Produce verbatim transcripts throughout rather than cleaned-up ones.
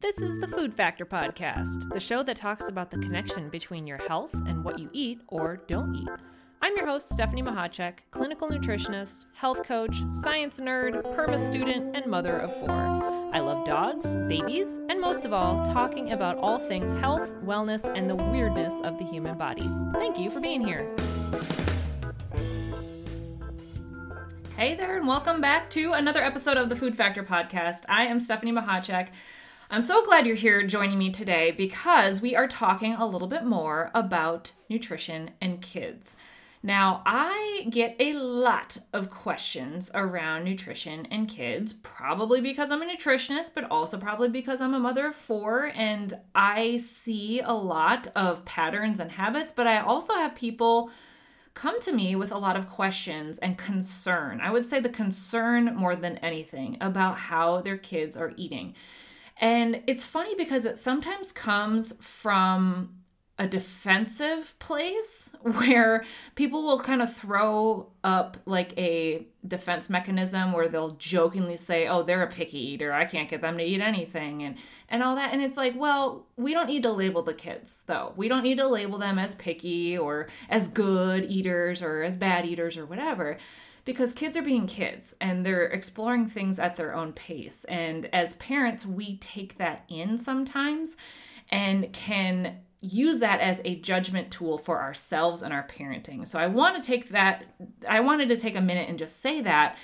This is the Food Factor Podcast, the show that talks about the connection between your health and what you eat or don't eat. I'm your host, Stephanie Mahachek, clinical nutritionist, health coach, science nerd, perma student, and mother of four. I love dogs, babies, and most of all, talking about all things health, wellness, and the weirdness of the human body. Thank you for being here. Hey there, and welcome back to another episode of the Food Factor Podcast. I am Stephanie Mahachek. I'm so glad you're here joining me today because we are talking a little bit more about nutrition and kids. Now, I get a lot of questions around nutrition and kids, probably because I'm a nutritionist, but also probably because I'm a mother of four and I see a lot of patterns and habits, but I also have people come to me with a lot of questions and concern. I would say the concern more than anything about how their kids are eating. And it's funny because it sometimes comes from a defensive place where people will kind of throw up like a defense mechanism where they'll jokingly say, oh, they're a picky eater. I can't get them to eat anything and, and all that. And it's like, well, we don't need to label the kids though. We don't need to label them as picky or as good eaters or as bad eaters or whatever. Because kids are being kids and they're exploring things at their own pace. And as parents, we take that in sometimes and can use that as a judgment tool for ourselves and our parenting. So I want to take that, I wanted to take a minute and just say that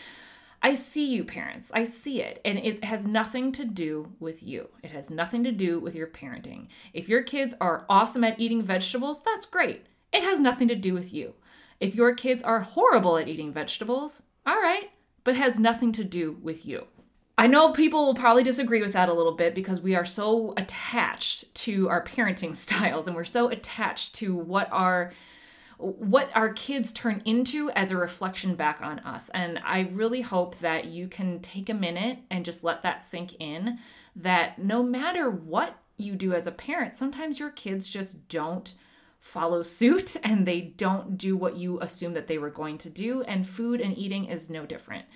I see you parents, I see it. And it has nothing to do with you. It has nothing to do with your parenting. If your kids are awesome at eating vegetables, that's great. It has nothing to do with you. If your kids are horrible at eating vegetables, all right, but has nothing to do with you. I know people will probably disagree with that a little bit because we are so attached to our parenting styles and we're so attached to what our what our kids turn into as a reflection back on us. And I really hope that you can take a minute and just let that sink in, that no matter what you do as a parent, sometimes your kids just don't follow suit and they don't do what you assume that they were going to do, and food and eating is no different.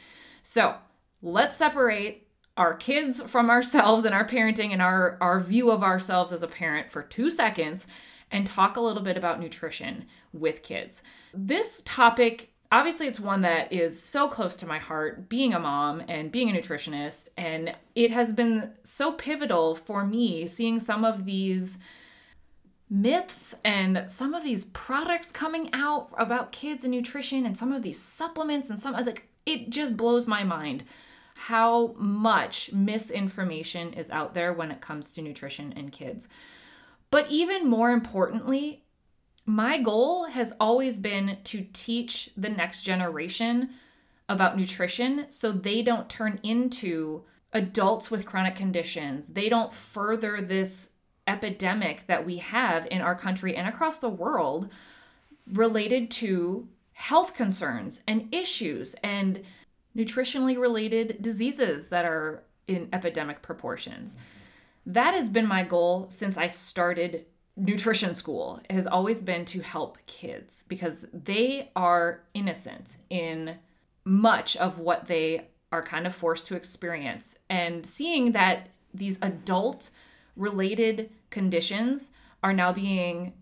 So let's separate our kids from ourselves and our parenting and our, our view of ourselves as a parent for two seconds and talk a little bit about nutrition with kids. This topic, obviously it's one that is so close to my heart, being a mom and being a nutritionist, and it has been so pivotal for me seeing some of these myths and some of these products coming out about kids and nutrition and some of these supplements and some of like it just blows my mind how much misinformation is out there when it comes to nutrition and kids. But even more importantly, my goal has always been to teach the next generation about nutrition so they don't turn into adults with chronic conditions. They don't further this epidemic that we have in our country and across the world related to health concerns and issues and nutritionally related diseases that are in epidemic proportions. That has been my goal since I started nutrition school. It has always been to help kids because they are innocent in much of what they are kind of forced to experience. And seeing that these adult related conditions are now being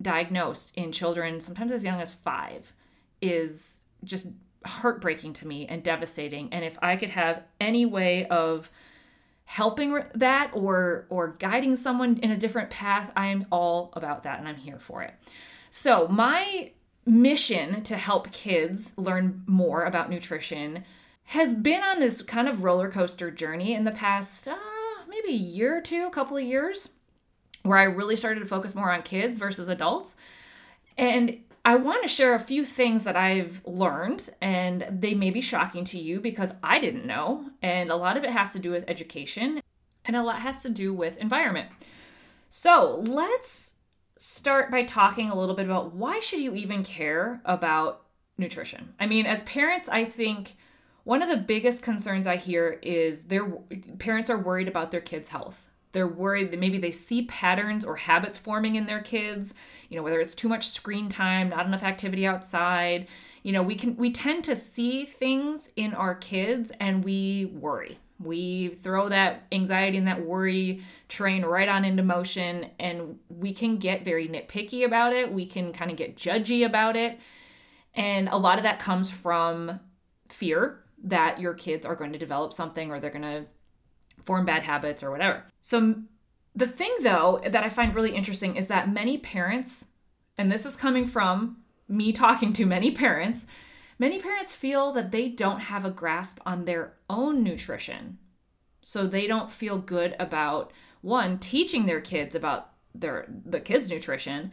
diagnosed in children, sometimes as young as five, is just heartbreaking to me and devastating. And if I could have any way of helping that or or guiding someone in a different path, I am all about that and I'm here for it. So my mission to help kids learn more about nutrition has been on this kind of roller coaster journey in the past uh, maybe a year or two, a couple of years, where I really started to focus more on kids versus adults. And I want to share a few things that I've learned, and they may be shocking to you because I didn't know. And a lot of it has to do with education and a lot has to do with environment. So let's start by talking a little bit about why should you even care about nutrition? I mean, as parents, I think one of the biggest concerns I hear is their parents are worried about their kids' health. They're worried that maybe they see patterns or habits forming in their kids, you know, whether it's too much screen time, not enough activity outside. You know, we can we tend to see things in our kids and we worry. We throw that anxiety and that worry train right on into motion, and we can get very nitpicky about it. We can kind of get judgy about it. And a lot of that comes from fear that your kids are going to develop something or they're going to form bad habits or whatever. So the thing, though, that I find really interesting is that many parents, and this is coming from me talking to many parents, many parents feel that they don't have a grasp on their own nutrition. So they don't feel good about, one, teaching their kids about their the kids' nutrition,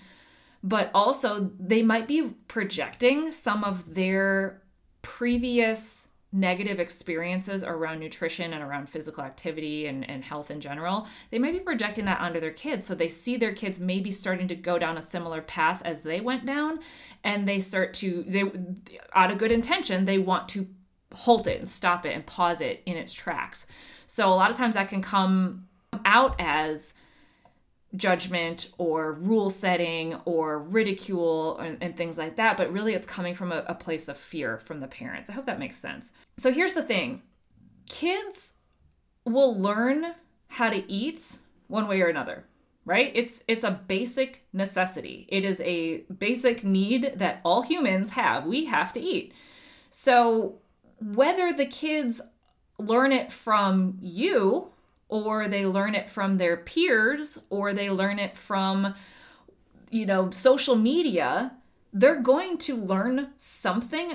but also they might be projecting some of their previous negative experiences around nutrition and around physical activity and, and health in general. They might be projecting that onto their kids. So they see their kids maybe starting to go down a similar path as they went down, and they start to, they, out of good intention, they want to halt it and stop it and pause it in its tracks. So a lot of times that can come out as judgment or rule setting or ridicule and, and things like that. But really it's coming from a, a place of fear from the parents. I hope that makes sense. So here's the thing. Kids will learn how to eat one way or another, right? It's, it's a basic necessity. It is a basic need that all humans have. We have to eat. So whether the kids learn it from you, or they learn it from their peers, or they learn it from, you know, social media, they're going to learn something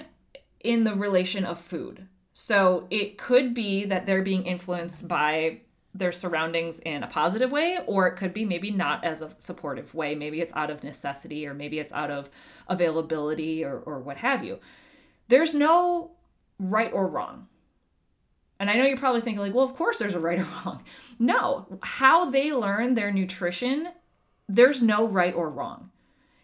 in the relation of food. So it could be that they're being influenced by their surroundings in a positive way, or it could be maybe not as a supportive way. Maybe it's out of necessity, or maybe it's out of availability, or, or what have you. There's no right or wrong. And I know you're probably thinking like, well, of course there's a right or wrong. No, how they learn their nutrition, there's no right or wrong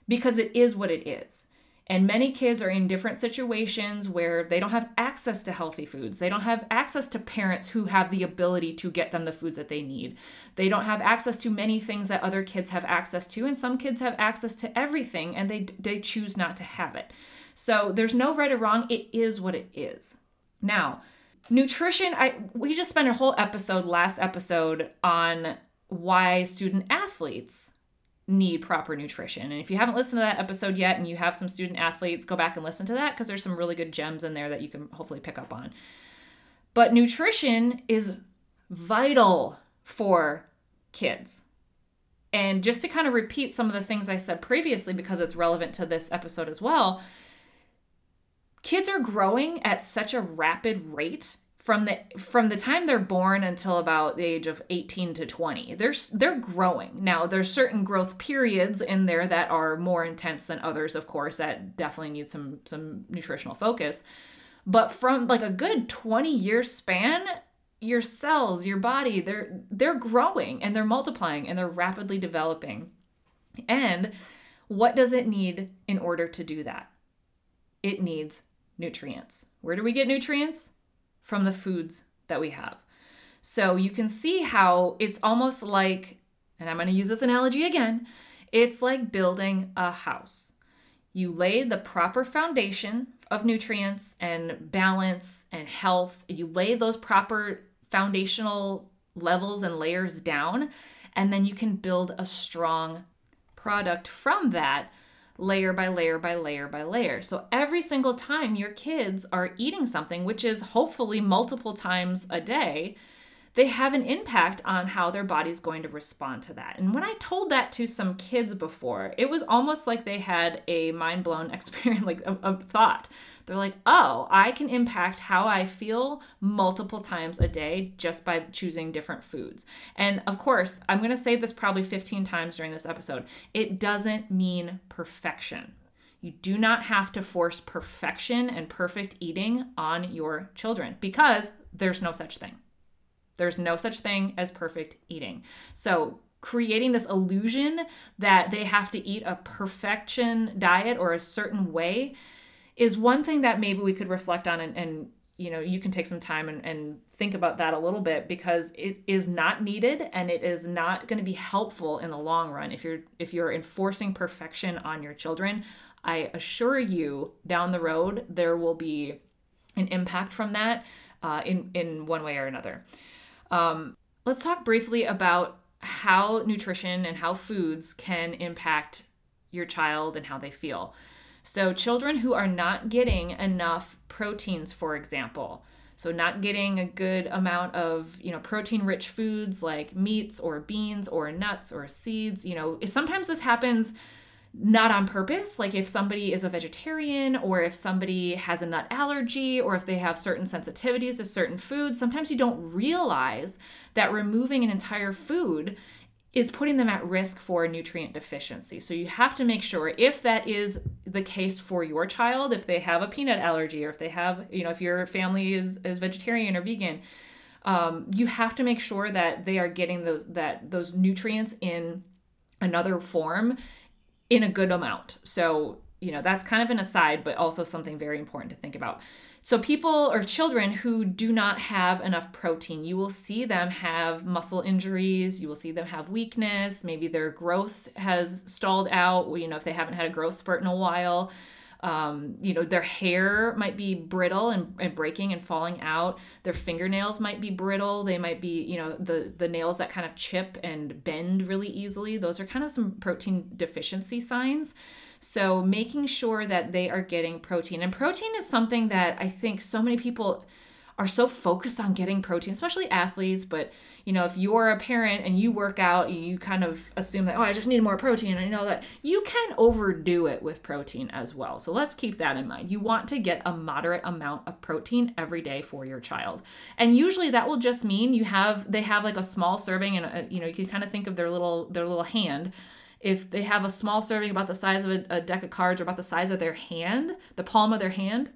because it is what it is. And many kids are in different situations where they don't have access to healthy foods. They don't have access to parents who have the ability to get them the foods that they need. They don't have access to many things that other kids have access to. And some kids have access to everything and they they choose not to have it. So there's no right or wrong. It is what it is. Now, nutrition, I we just spent a whole episode last episode on why student athletes need proper nutrition. And if you haven't listened to that episode yet and you have some student athletes, go back and listen to that because there's some really good gems in there that you can hopefully pick up on. But nutrition is vital for kids. And just to kind of repeat some of the things I said previously because it's relevant to this episode as well, kids are growing at such a rapid rate from the from the time they're born until about the age of eighteen to twenty. They're they're growing. Now, there's certain growth periods in there that are more intense than others, of course, that definitely need some some nutritional focus. But from like a good twenty-year span, your cells, your body, they're they're growing and they're multiplying and they're rapidly developing. And what does it need in order to do that? It needs nutrients. Where do we get nutrients? From the foods that we have. So you can see how it's almost like, and I'm going to use this analogy again, it's like building a house. You lay the proper foundation of nutrients and balance and health. You lay those proper foundational levels and layers down, and then you can build a strong product from that, layer by layer by layer by layer. So every single time your kids are eating something, which is hopefully multiple times a day, they have an impact on how their body's going to respond to that. And when I told that to some kids before, it was almost like they had a mind-blown experience, like a, a thought. They're like, oh, I can impact how I feel multiple times a day just by choosing different foods. And of course, I'm going to say this probably fifteen times during this episode. It doesn't mean perfection. You do not have to force perfection and perfect eating on your children because there's no such thing. There's no such thing as perfect eating. So creating this illusion that they have to eat a perfection diet or a certain way is one thing that maybe we could reflect on, and, and you know, you can take some time and, and think about that a little bit because it is not needed and it is not going to be helpful in the long run. If you're if you're enforcing perfection on your children, I assure you down the road there will be an impact from that uh, in, in one way or another. Um, let's talk briefly about how nutrition and how foods can impact your child and how they feel. So children who are not getting enough proteins, for example, so not getting a good amount of, you know, protein-rich foods like meats or beans or nuts or seeds, you know, sometimes this happens not on purpose. Like if somebody is a vegetarian or if somebody has a nut allergy or if they have certain sensitivities to certain foods, sometimes you don't realize that removing an entire food is putting them at risk for nutrient deficiency. So you have to make sure, if that is the case for your child, if they have a peanut allergy or if they have, you know, if your family is, is vegetarian or vegan, um, you have to make sure that they are getting those, that those nutrients in another form in a good amount. So, you know, that's kind of an aside, but also something very important to think about. So people or children who do not have enough protein, you will see them have muscle injuries. You will see them have weakness. Maybe their growth has stalled out. You know, if they haven't had a growth spurt in a while, um, you know, their hair might be brittle and, and breaking and falling out. Their fingernails might be brittle. They might be, you know, the, the nails that kind of chip and bend really easily. Those are kind of some protein deficiency signs. So making sure that they are getting protein. And protein is something that I think so many people are so focused on getting protein, especially athletes. But, you know, if you're a parent and you work out, you kind of assume that, oh, I just need more protein. I know that you can overdo it with protein as well. So let's keep that in mind. You want to get a moderate amount of protein every day for your child. And usually that will just mean you have, they have like a small serving and, a, you know, you can kind of think of their little, their little hand. If they have a small serving about the size of a, a deck of cards or about the size of their hand, the palm of their hand,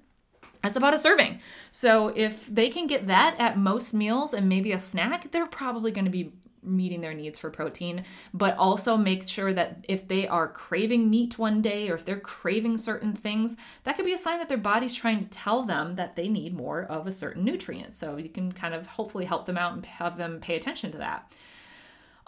that's about a serving. So if they can get that at most meals and maybe a snack, they're probably going to be meeting their needs for protein. But also make sure that if they are craving meat one day or if they're craving certain things, that could be a sign that their body's trying to tell them that they need more of a certain nutrient. So you can kind of hopefully help them out and have them pay attention to that.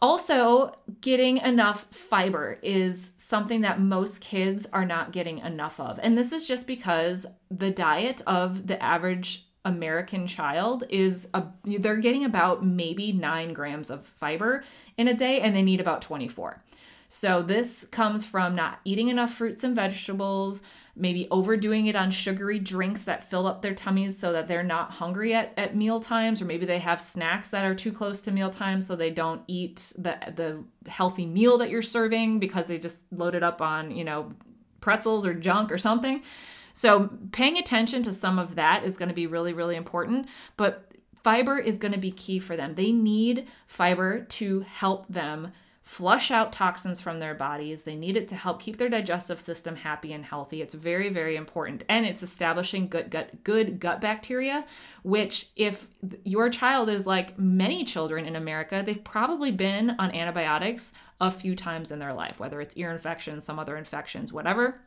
Also, getting enough fiber is something that most kids are not getting enough of. And this is just because the diet of the average American child is, a, they're getting about maybe nine grams of fiber in a day, and they need about twenty-four. So this comes from not eating enough fruits and vegetables, maybe overdoing it on sugary drinks that fill up their tummies so that they're not hungry at, at meal times, or maybe they have snacks that are too close to meal time so they don't eat the the healthy meal that you're serving because they just loaded up on, you know, pretzels or junk or something. So paying attention to some of that is going to be really, really important. But fiber is going to be key for them. They need fiber to help them flush out toxins from their bodies. They need it to help keep their digestive system happy and healthy. It's very, very important. And it's establishing good gut, good gut bacteria, which if your child is like many children in America, they've probably been on antibiotics a few times in their life, whether it's ear infections, some other infections, whatever.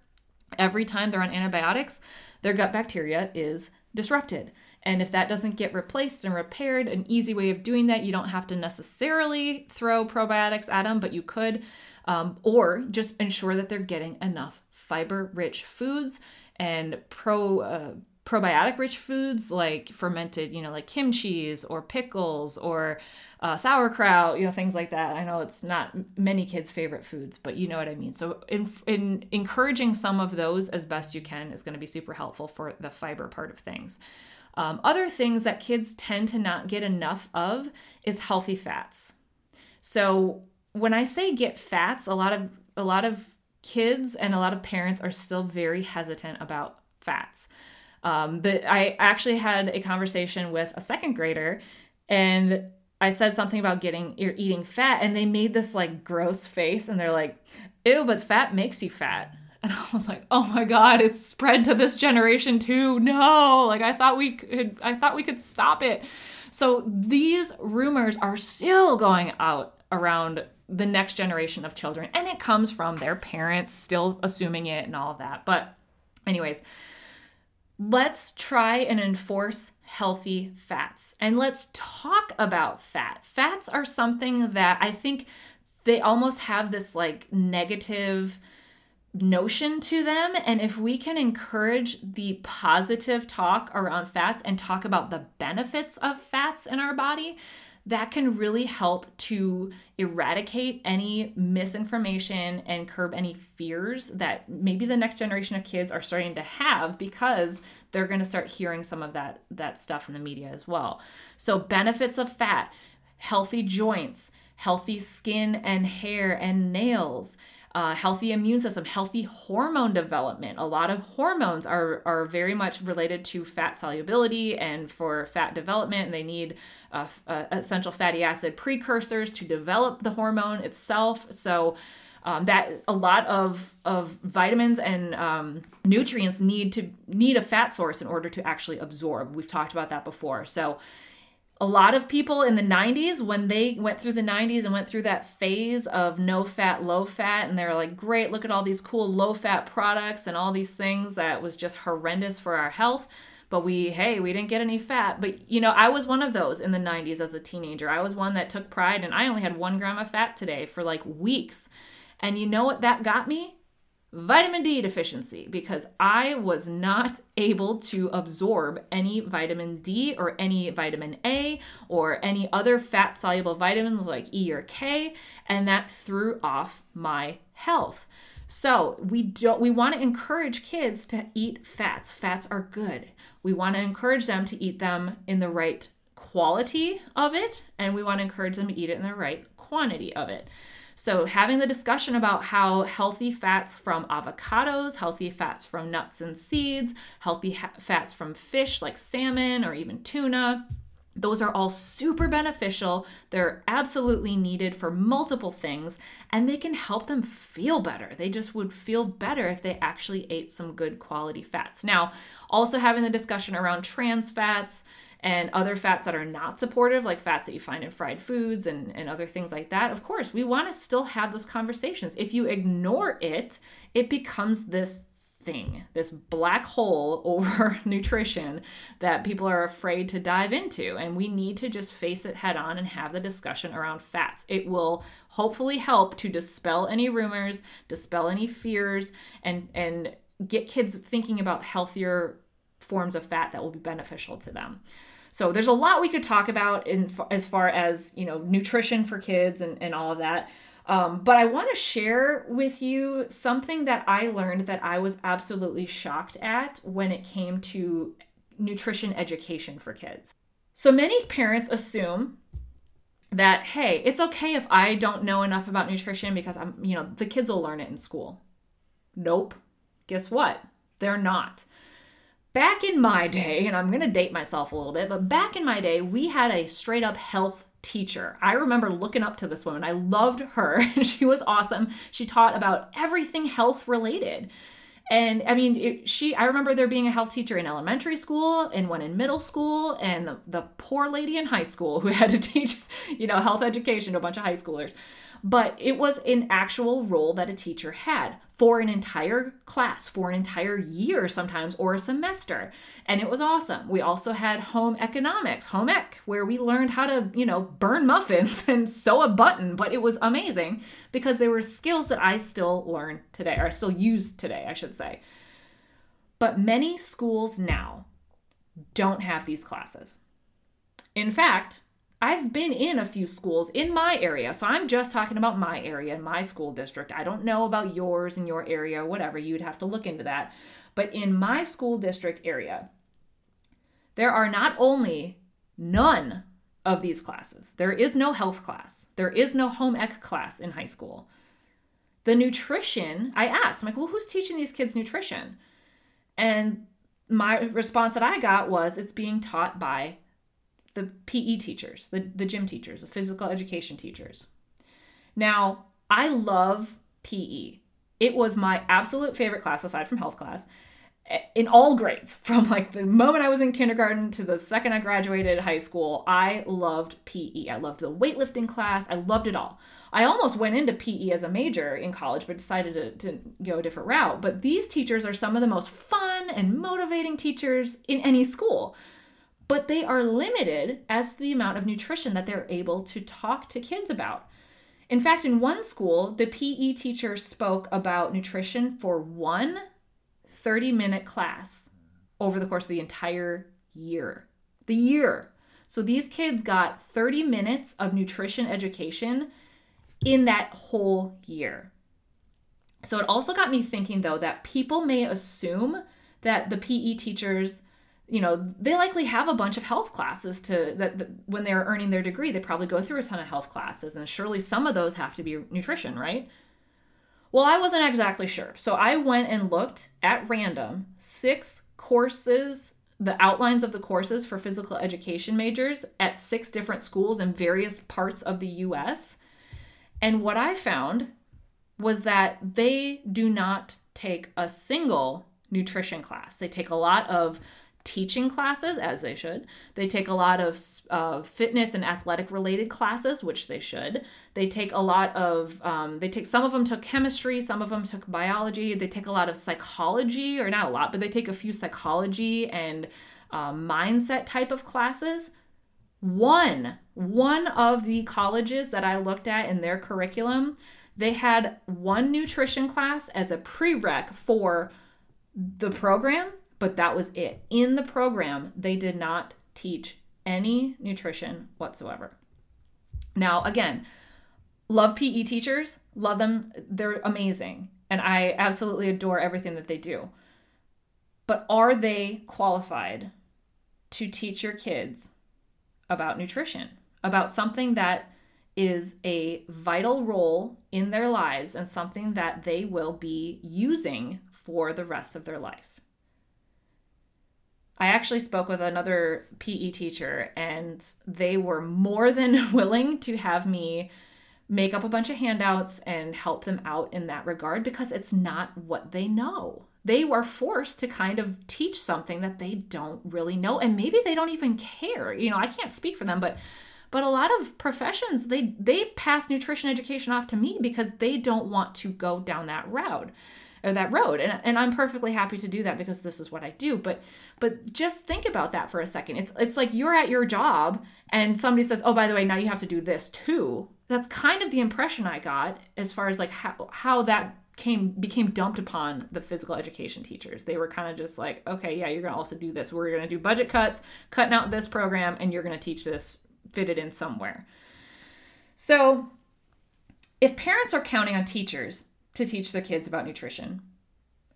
Every time they're on antibiotics, their gut bacteria is disrupted. And if that doesn't get replaced and repaired, an easy way of doing that, you don't have to necessarily throw probiotics at them, but you could, um, or just ensure that they're getting enough fiber-rich foods and pro uh, probiotic-rich foods like fermented, you know, like kimchi or pickles or uh, sauerkraut, you know, things like that. I know it's not many kids' favorite foods, but you know what I mean. So in, in encouraging some of those as best you can is going to be super helpful for the fiber part of things. Um, other things that kids tend to not get enough of is healthy fats. So when I say get fats, a lot of a lot of kids and a lot of parents are still very hesitant about fats. Um, but I actually had a conversation with a second grader, and I said something about getting you're eating fat, and they made this like gross face, and they're like, "Ew, but fat makes you fat." And I was like, oh my God, it's spread to this generation too. No, like I thought we could, I thought we could stop it. So these rumors are still going out around the next generation of children. And it comes from their parents still assuming it and all of that. But anyways, let's try and enforce healthy fats. And let's talk about fat. Fats are something that I think they almost have this like negative notion to them. And if we can encourage the positive talk around fats and talk about the benefits of fats in our body, that can really help to eradicate any misinformation and curb any fears that maybe the next generation of kids are starting to have, because they're going to start hearing some of that, that stuff in the media as well. So benefits of fat, healthy joints, healthy skin and hair and nails, Uh, healthy immune system, healthy hormone development. A lot of hormones are are very much related to fat solubility and for fat development. And they need uh, uh, essential fatty acid precursors to develop the hormone itself. So um, that a lot of of vitamins and um, nutrients need to need a fat source in order to actually absorb. We've talked about that before. So a lot of people in the nineties, when they went through the nineties and went through that phase of no fat, low fat, and they were like, great, look at all these cool low fat products and all these things that was just horrendous for our health. But we, hey, we didn't get any fat. But, you know, I was one of those in the nineties as a teenager. I was one that took pride, and I only had one gram of fat today for like weeks. And you know what that got me? Vitamin D deficiency, because I was not able to absorb any vitamin D or any vitamin A or any other fat soluble vitamins like E or K, and that threw off my health. So we don't, we want to encourage kids to eat fats. Fats are good. We want to encourage them to eat them in the right quality of it, and we want to encourage them to eat it in the right quantity of it. So having the discussion about how healthy fats from avocados, healthy fats from nuts and seeds, healthy ha- fats from fish like salmon or even tuna, those are all super beneficial. They're absolutely needed for multiple things, and they can help them feel better. They just would feel better if they actually ate some good quality fats. Now, also having the discussion around trans fats and other fats that are not supportive, like fats that you find in fried foods and, and other things like that. Of course, we want to still have those conversations. If you ignore it, it becomes this thing, this black hole over nutrition that people are afraid to dive into. And we need to just face it head on and have the discussion around fats. It will hopefully help to dispel any rumors, dispel any fears, and, and get kids thinking about healthier forms of fat that will be beneficial to them. So there's a lot we could talk about in as far as, you know, nutrition for kids and, and all of that. Um, but I want to share with you something that I learned that I was absolutely shocked at when it came to nutrition education for kids. So many parents assume that, hey, it's okay if I don't know enough about nutrition because I'm, you know, the kids will learn it in school. Nope. Guess what? They're not. Back in my day, and I'm going to date myself a little bit, but back in my day, we had a straight up health teacher. I remember looking up to this woman. I loved her. She was awesome. She taught about everything health related. And I mean, it, she, I remember there being a health teacher in elementary school and one in middle school, and the, the poor lady in high school who had to teach, you know, health education to a bunch of high schoolers. But it was an actual role that a teacher had for an entire class, for an entire year sometimes, or a semester. And it was awesome. We also had home economics, home ec, where we learned how to, you know, burn muffins and sew a button. But it was amazing because there were skills that I still learn today, or I still use today, I should say. But many schools now don't have these classes. In fact, I've been in a few schools in my area, so I'm just talking about my area and my school district. I don't know about yours and your area, whatever. You'd have to look into that. But in my school district area, there are not only none of these classes. There is no health class. There is no home ec class in high school. The nutrition, I asked, I'm like, well, who's teaching these kids nutrition? And my response that I got was, it's being taught by the P E teachers, the, the gym teachers, the physical education teachers. Now, I love P E. It was my absolute favorite class, aside from health class, in all grades. From like the moment I was in kindergarten to the second I graduated high school, I loved P E. I loved the weightlifting class. I loved it all. I almost went into P E as a major in college, but decided to, to go a different route. But these teachers are some of the most fun and motivating teachers in any school. But they are limited as to the amount of nutrition that they're able to talk to kids about. In fact, in one school, the P E teacher spoke about nutrition for one thirty-minute class over the course of the entire year. The year. So these kids got thirty minutes of nutrition education in that whole year. So it also got me thinking, though, that people may assume that the P E teachers, you know, they likely have a bunch of health classes to that, that when they're earning their degree, they probably go through a ton of health classes, and surely some of those have to be nutrition, right? Well, I wasn't exactly sure. So I went and looked at random six courses, the outlines of the courses for physical education majors at six different schools in various parts of the U S. And what I found was that they do not take a single nutrition class. They take a lot of teaching classes, as they should. They take a lot of uh, fitness and athletic related classes, which they should. They take a lot of, um, they take, some of them took chemistry, some of them took biology. They take a lot of psychology, or not a lot, but they take a few psychology and uh, mindset type of classes. One, one of the colleges that I looked at in their curriculum, they had one nutrition class as a prereq for the program, but that was it. In the program, they did not teach any nutrition whatsoever. Now, again, love P E teachers, love them. They're amazing. And I absolutely adore everything that they do. But are they qualified to teach your kids about nutrition, about something that is a vital role in their lives and something that they will be using for the rest of their life? I actually spoke with another P E teacher, and they were more than willing to have me make up a bunch of handouts and help them out in that regard, because it's not what they know. They were forced to kind of teach something that they don't really know, and maybe they don't even care. You know, I can't speak for them, but but a lot of professions, they they pass nutrition education off to me because they don't want to go down that route. Or that road. And, and I'm perfectly happy to do that because this is what I do. But but just think about that for a second. It's it's like you're at your job and somebody says, oh, by the way, now you have to do this too. That's kind of the impression I got as far as like how, how that came became dumped upon the physical education teachers. They were kind of just like, okay, yeah, you're going to also do this. We're going to do budget cuts, cutting out this program, and you're going to teach this, fit it in somewhere. So if parents are counting on teachers to teach their kids about nutrition,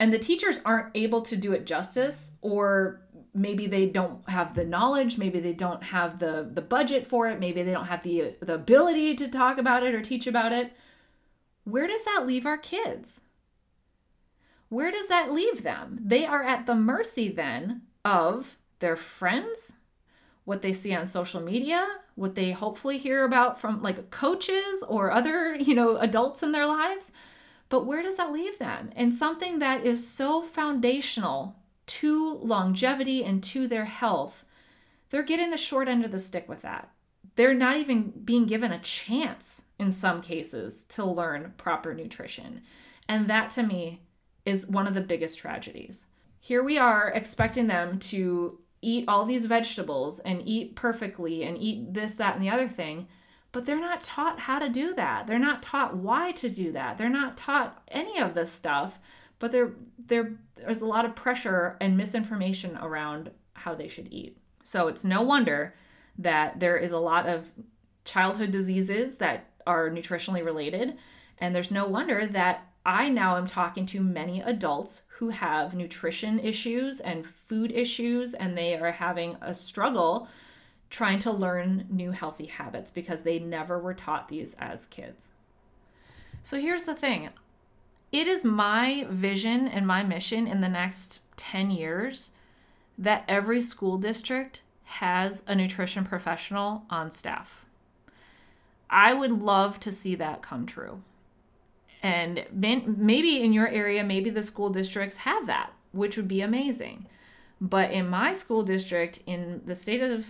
and the teachers aren't able to do it justice, or maybe they don't have the knowledge, maybe they don't have the, the budget for it, maybe they don't have the, the ability to talk about it or teach about it, where does that leave our kids? Where does that leave them? They are at the mercy then of their friends, what they see on social media, what they hopefully hear about from like coaches or other, you know, adults in their lives. But where does that leave them? And something that is so foundational to longevity and to their health, they're getting the short end of the stick with that. They're not even being given a chance in some cases to learn proper nutrition. And that to me is one of the biggest tragedies. Here we are expecting them to eat all these vegetables and eat perfectly and eat this, that, and the other thing. But they're not taught how to do that. They're not taught why to do that. They're not taught any of this stuff, but there, there, there's a lot of pressure and misinformation around how they should eat. So it's no wonder that there is a lot of childhood diseases that are nutritionally related. And there's no wonder that I now am talking to many adults who have nutrition issues and food issues, and they are having a struggle trying to learn new healthy habits because they never were taught these as kids. So here's the thing. It is my vision and my mission in the next ten years that every school district has a nutrition professional on staff. I would love to see that come true. And maybe in your area, maybe the school districts have that, which would be amazing. But in my school district, in the state of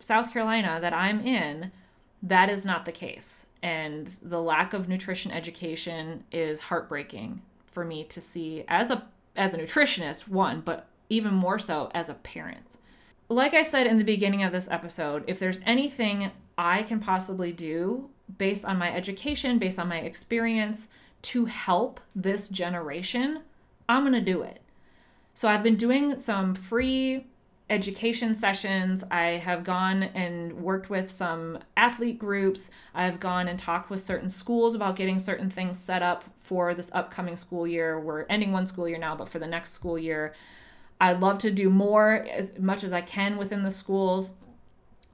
South Carolina that I'm in, that is not the case. And the lack of nutrition education is heartbreaking for me to see as a as a nutritionist, one, but even more so as a parent. Like I said in the beginning of this episode, if there's anything I can possibly do based on my education, based on my experience, to help this generation, I'm going to do it. So I've been doing some free education sessions. I have gone and worked with some athlete groups. I've gone and talked with certain schools about getting certain things set up for this upcoming school year. We're ending one school year now, but for the next school year, I'd love to do more as much as I can within the schools.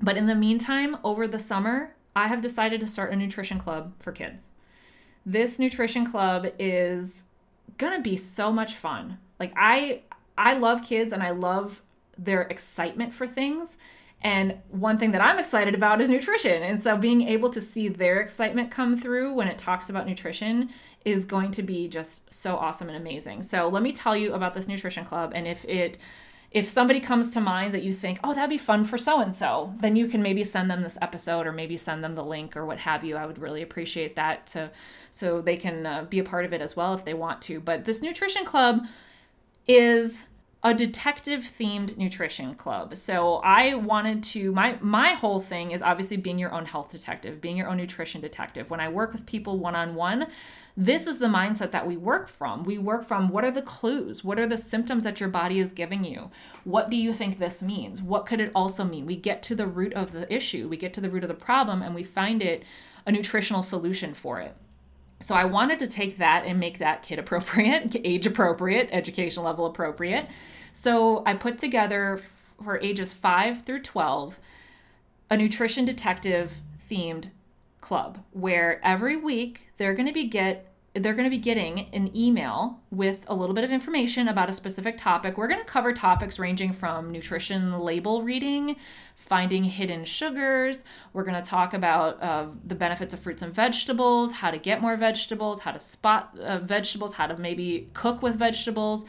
But in the meantime, over the summer, I have decided to start a nutrition club for kids. This nutrition club is going to be so much fun. Like I, I love kids and I love their excitement for things. And one thing that I'm excited about is nutrition. And so being able to see their excitement come through when it talks about nutrition is going to be just so awesome and amazing. So let me tell you about this nutrition club. And if it, if somebody comes to mind that you think, oh, that'd be fun for so-and-so, then you can maybe send them this episode or maybe send them the link or what have you. I would really appreciate that to, so they can uh, be a part of it as well if they want to. But this nutrition club is a detective-themed nutrition club. So I wanted to, my my whole thing is obviously being your own health detective, being your own nutrition detective. When I work with people one-on-one, this is the mindset that we work from. We work from what are the clues? What are the symptoms that your body is giving you? What do you think this means? What could it also mean? We get to the root of the issue. We get to the root of the problem and we find it a nutritional solution for it. So I wanted to take that and make that kid appropriate, age appropriate, education level appropriate. So I put together for ages five through twelve a nutrition detective themed club where every week they're going to be get they're going to be getting an email with a little bit of information about a specific topic. We're going to cover topics ranging from nutrition label reading, finding hidden sugars. We're going to talk about uh, the benefits of fruits and vegetables, how to get more vegetables, how to spot uh, vegetables, how to maybe cook with vegetables.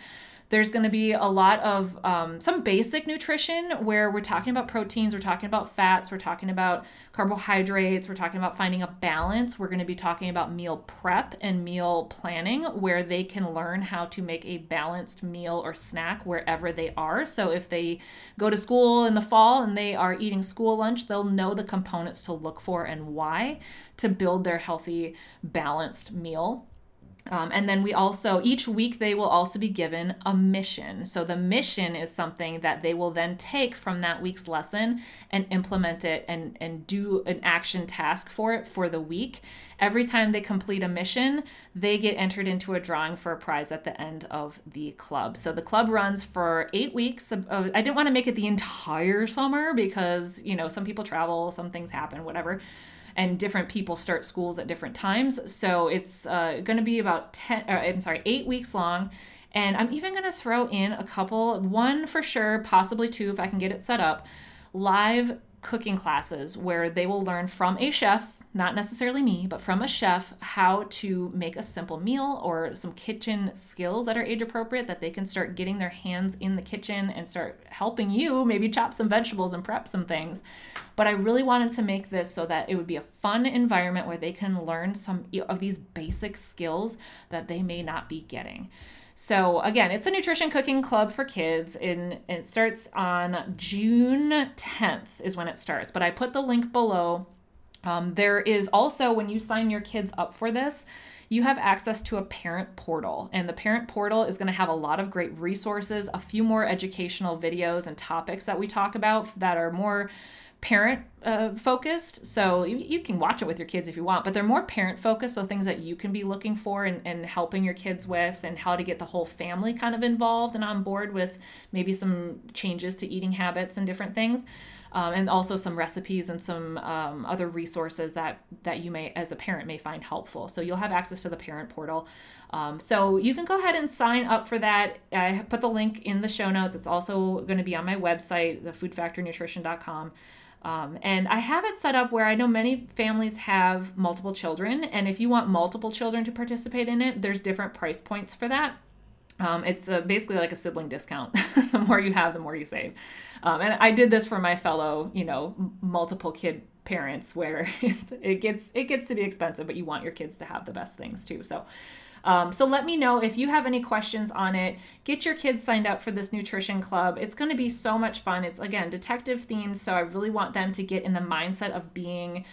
There's going to be a lot of um, some basic nutrition where we're talking about proteins, we're talking about fats, we're talking about carbohydrates, we're talking about finding a balance. We're going to be talking about meal prep and meal planning where they can learn how to make a balanced meal or snack wherever they are. So if they go to school in the fall and they are eating school lunch, they'll know the components to look for and why to build their healthy, balanced meal. Um, and then we also, each week they will also be given a mission. So the mission is something that they will then take from that week's lesson and implement it and, and do an action task for it for the week. Every time they complete a mission, they get entered into a drawing for a prize at the end of the club. So the club runs for eight weeks. I didn't want to make it the entire summer because, you know, some people travel, some things happen, whatever. And different people start schools at different times. So it's uh, going to be about ten, or, I'm sorry, eight weeks long. And I'm even going to throw in a couple, one for sure, possibly two if I can get it set up, live cooking classes where they will learn from a chef, not necessarily me, but from a chef, how to make a simple meal or some kitchen skills that are age appropriate that they can start getting their hands in the kitchen and start helping you maybe chop some vegetables and prep some things. But I really wanted to make this so that it would be a fun environment where they can learn some of these basic skills that they may not be getting. So again, it's a nutrition cooking club for kids, and it starts on June tenth is when it starts, but I put the link below. Um, there is also, when you sign your kids up for this, you have access to a parent portal, and the parent portal is going to have a lot of great resources, a few more educational videos and topics that we talk about that are more parent uh, focused. So you, you can watch it with your kids if you want, but they're more parent focused. So things that you can be looking for and, and helping your kids with, and how to get the whole family kind of involved and on board with maybe some changes to eating habits and different things. Um, and also some recipes and some um, other resources that, that you may, as a parent, may find helpful. So you'll have access to the parent portal. Um, so you can go ahead and sign up for that. I put the link in the show notes. It's also going to be on my website, the food factor nutrition dot com. Um, and I have it set up where I know many families have multiple children. And if you want multiple children to participate in it, there's different price points for that. Um, it's a, basically like a sibling discount. The more you have, the more you save. Um, and I did this for my fellow, you know, multiple kid parents where it's, it gets, it gets to be expensive, but you want your kids to have the best things too. So, um, so let me know if you have any questions on it. Get your kids signed up for this nutrition club. It's going to be so much fun. It's, again, detective themed. So I really want them to get in the mindset of being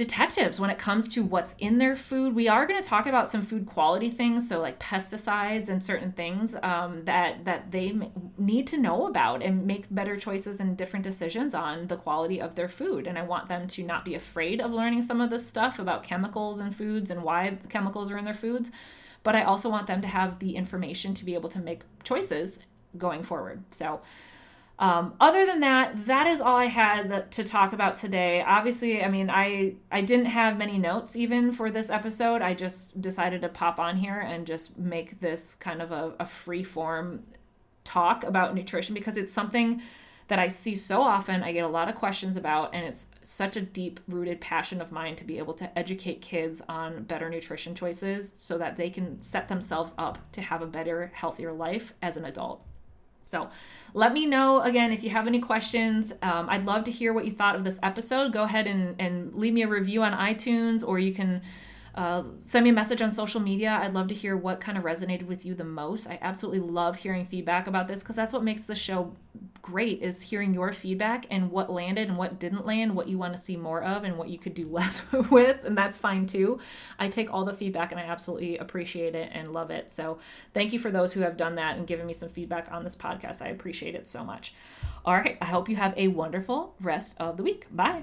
detectives when it comes to what's in their food. We are going to talk about some food quality things, so like pesticides and certain things um, that that they need to know about and make better choices and different decisions on the quality of their food. And I want them to not be afraid of learning some of this stuff about chemicals and foods and why the chemicals are in their foods. But I also want them to have the information to be able to make choices going forward. So Um, other than that, that is all I had that, to talk about today. Obviously, I mean, I, I didn't have many notes even for this episode. I just decided to pop on here and just make this kind of a, a free form talk about nutrition, because it's something that I see so often. I get a lot of questions about, and it's such a deep rooted passion of mine to be able to educate kids on better nutrition choices so that they can set themselves up to have a better, healthier life as an adult. So let me know, again, if you have any questions. Um, I'd love to hear what you thought of this episode. Go ahead and, and leave me a review on iTunes, or you can uh, send me a message on social media. I'd love to hear what kind of resonated with you the most. I absolutely love hearing feedback about this, because that's what makes the show great, is hearing your feedback and what landed and what didn't land, what you want to see more of and what you could do less with, and that's fine too. I take all the feedback and I absolutely appreciate it and love it. So thank you for those who have done that and given me some feedback on this podcast. I appreciate it so much. All right, I hope you have a wonderful rest of the week. Bye.